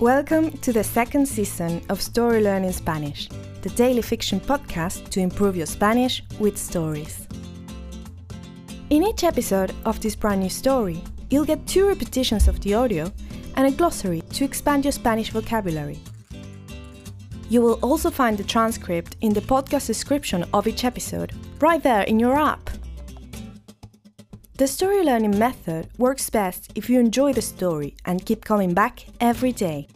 Welcome to the second season of Story Learning Spanish, the daily fiction podcast to improve your Spanish with stories. In each episode of this brand new story, you'll get two repetitions of the audio and a glossary to expand your Spanish vocabulary. You will also find the transcript in the podcast description of each episode, right there in your app. The story learning method works best if you enjoy the story and keep coming back every day.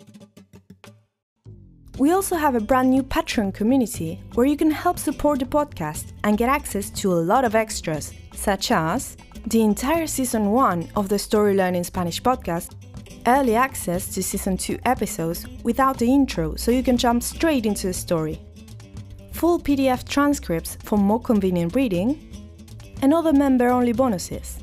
We also have a brand new Patreon community where you can help support the podcast and get access to a lot of extras, such as the entire Season 1 of the Story Learning Spanish podcast, early access to Season 2 episodes without the intro so you can jump straight into the story, full PDF transcripts for more convenient reading, and other member-only bonuses.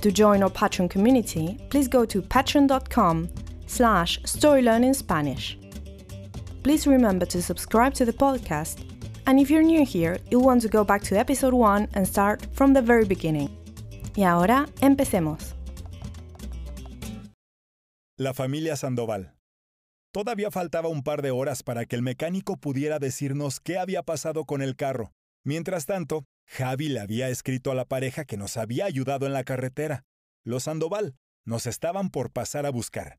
To join our Patreon community, please go to patreon.com/storylearningspanish. Please remember to subscribe to the podcast, and if you're new here, you'll want to go back to episode 1 and start from the very beginning. Y ahora, empecemos. La familia Sandoval. Todavía faltaba un par de horas para que el mecánico pudiera decirnos qué había pasado con el carro. Mientras tanto, Xavi le había escrito a la pareja que nos había ayudado en la carretera. Los Sandoval nos estaban por pasar a buscar.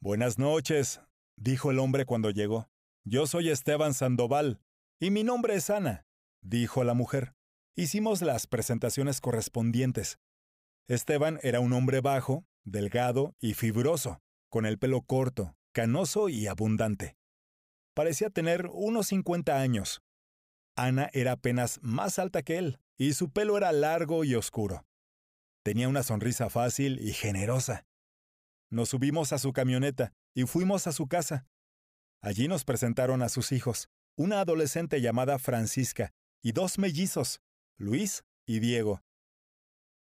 «Buenas noches», dijo el hombre cuando llegó. «Yo soy Esteban Sandoval y mi nombre es Ana», dijo la mujer. Hicimos las presentaciones correspondientes. Esteban era un hombre bajo, delgado y fibroso, con el pelo corto, canoso y abundante. Parecía tener unos 50 años. Ana era apenas más alta que él, y su pelo era largo y oscuro. Tenía una sonrisa fácil y generosa. Nos subimos a su camioneta y fuimos a su casa. Allí nos presentaron a sus hijos, una adolescente llamada Francisca y dos mellizos, Luis y Diego.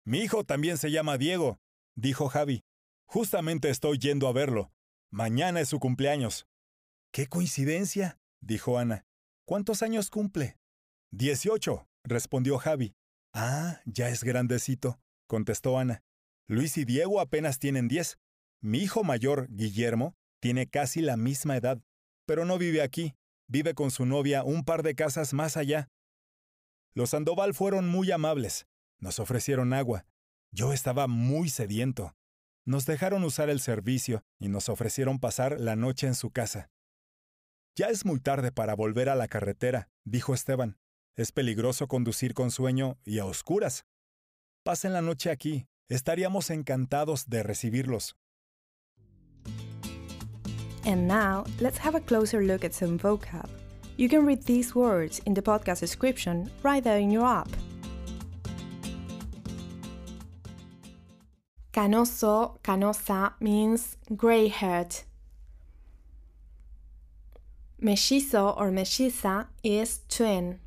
«Mi hijo también se llama Diego», dijo Xavi. «Justamente estoy yendo a verlo. Mañana es su cumpleaños». «¡Qué coincidencia!», dijo Ana. «¿Cuántos años cumple?». 18, respondió Xavi. «Ah, ya es grandecito», contestó Ana. «Luis y Diego apenas tienen 10. Mi hijo mayor, Guillermo, tiene casi la misma edad, pero no vive aquí. Vive con su novia un par de casas más allá». Los Sandoval fueron muy amables. Nos ofrecieron agua. Yo estaba muy sediento. Nos dejaron usar el servicio y nos ofrecieron pasar la noche en su casa. «Ya es muy tarde para volver a la carretera», dijo Esteban. «Es peligroso conducir con sueño y a oscuras. Pasen la noche aquí. Estaríamos encantados de recibirlos». And now, let's have a closer look at some vocab. You can read these words in the podcast description right there in your app. Canoso, canosa means gray-haired. Mellizo or melliza is twin.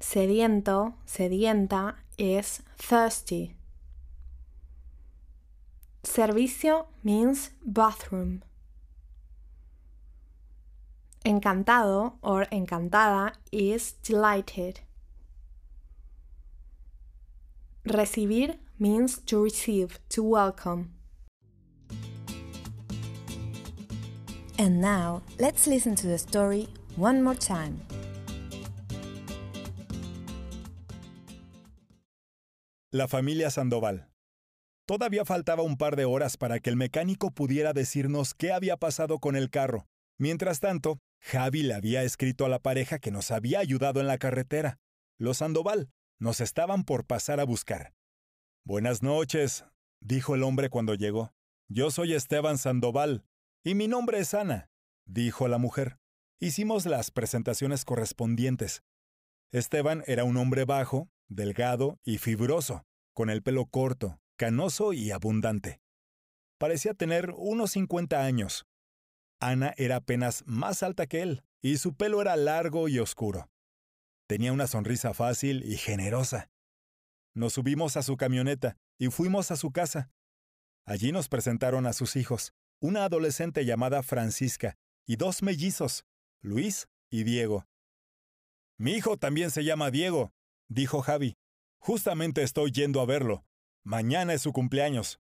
Sediento, sedienta is thirsty. Servicio means bathroom. Encantado or encantada is delighted. Recibir means to receive, to welcome. And now, let's listen to the story one more time. La familia Sandoval. Todavía faltaba un par de horas para que el mecánico pudiera decirnos qué había pasado con el carro. Mientras tanto, Xavi le había escrito a la pareja que nos había ayudado en la carretera. Los Sandoval nos estaban por pasar a buscar. «Buenas noches», dijo el hombre cuando llegó. «Yo soy Esteban Sandoval y mi nombre es Ana», dijo la mujer. Hicimos las presentaciones correspondientes. Esteban era un hombre bajo, delgado y fibroso, con el pelo corto, canoso y abundante. Parecía tener unos 50 años. Ana era apenas más alta que él, y su pelo era largo y oscuro. Tenía una sonrisa fácil y generosa. Nos subimos a su camioneta y fuimos a su casa. Allí nos presentaron a sus hijos, una adolescente llamada Francisca y dos mellizos, Luis y Diego. «Mi hijo también se llama Diego», dijo Xavi. «Justamente estoy yendo a verlo. Mañana es su cumpleaños».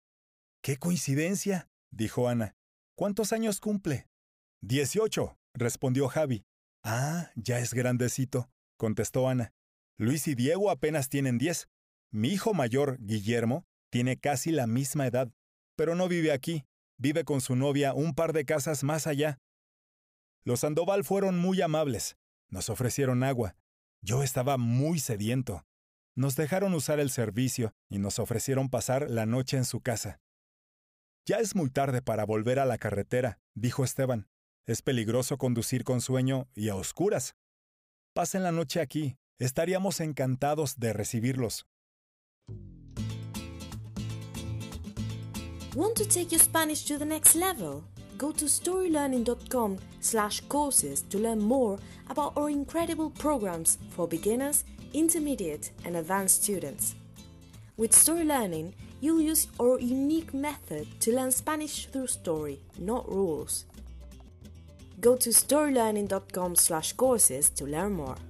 —¡Qué coincidencia! —dijo Ana—. ¿Cuántos años cumple? —18 —respondió Xavi. —Ah, ya es grandecito —contestó Ana—. Luis y Diego apenas tienen 10. Mi hijo mayor, Guillermo, tiene casi la misma edad, pero no vive aquí. Vive con su novia un par de casas más allá. Los Sandoval fueron muy amables. Nos ofrecieron agua. Yo estaba muy sediento. Nos dejaron usar el servicio y nos ofrecieron pasar la noche en su casa. Ya es muy tarde para volver a la carretera, dijo Esteban. Es peligroso conducir con sueño y a oscuras. Pasen la noche aquí. Estaríamos encantados de recibirlos. Want to take your Spanish to the next level? Go to storylearning.com/courses to learn more about our incredible programs for beginners, intermediate, and advanced students. With Story Learning, you'll use our unique method to learn Spanish through story, not rules. Go to storylearning.com/courses to learn more.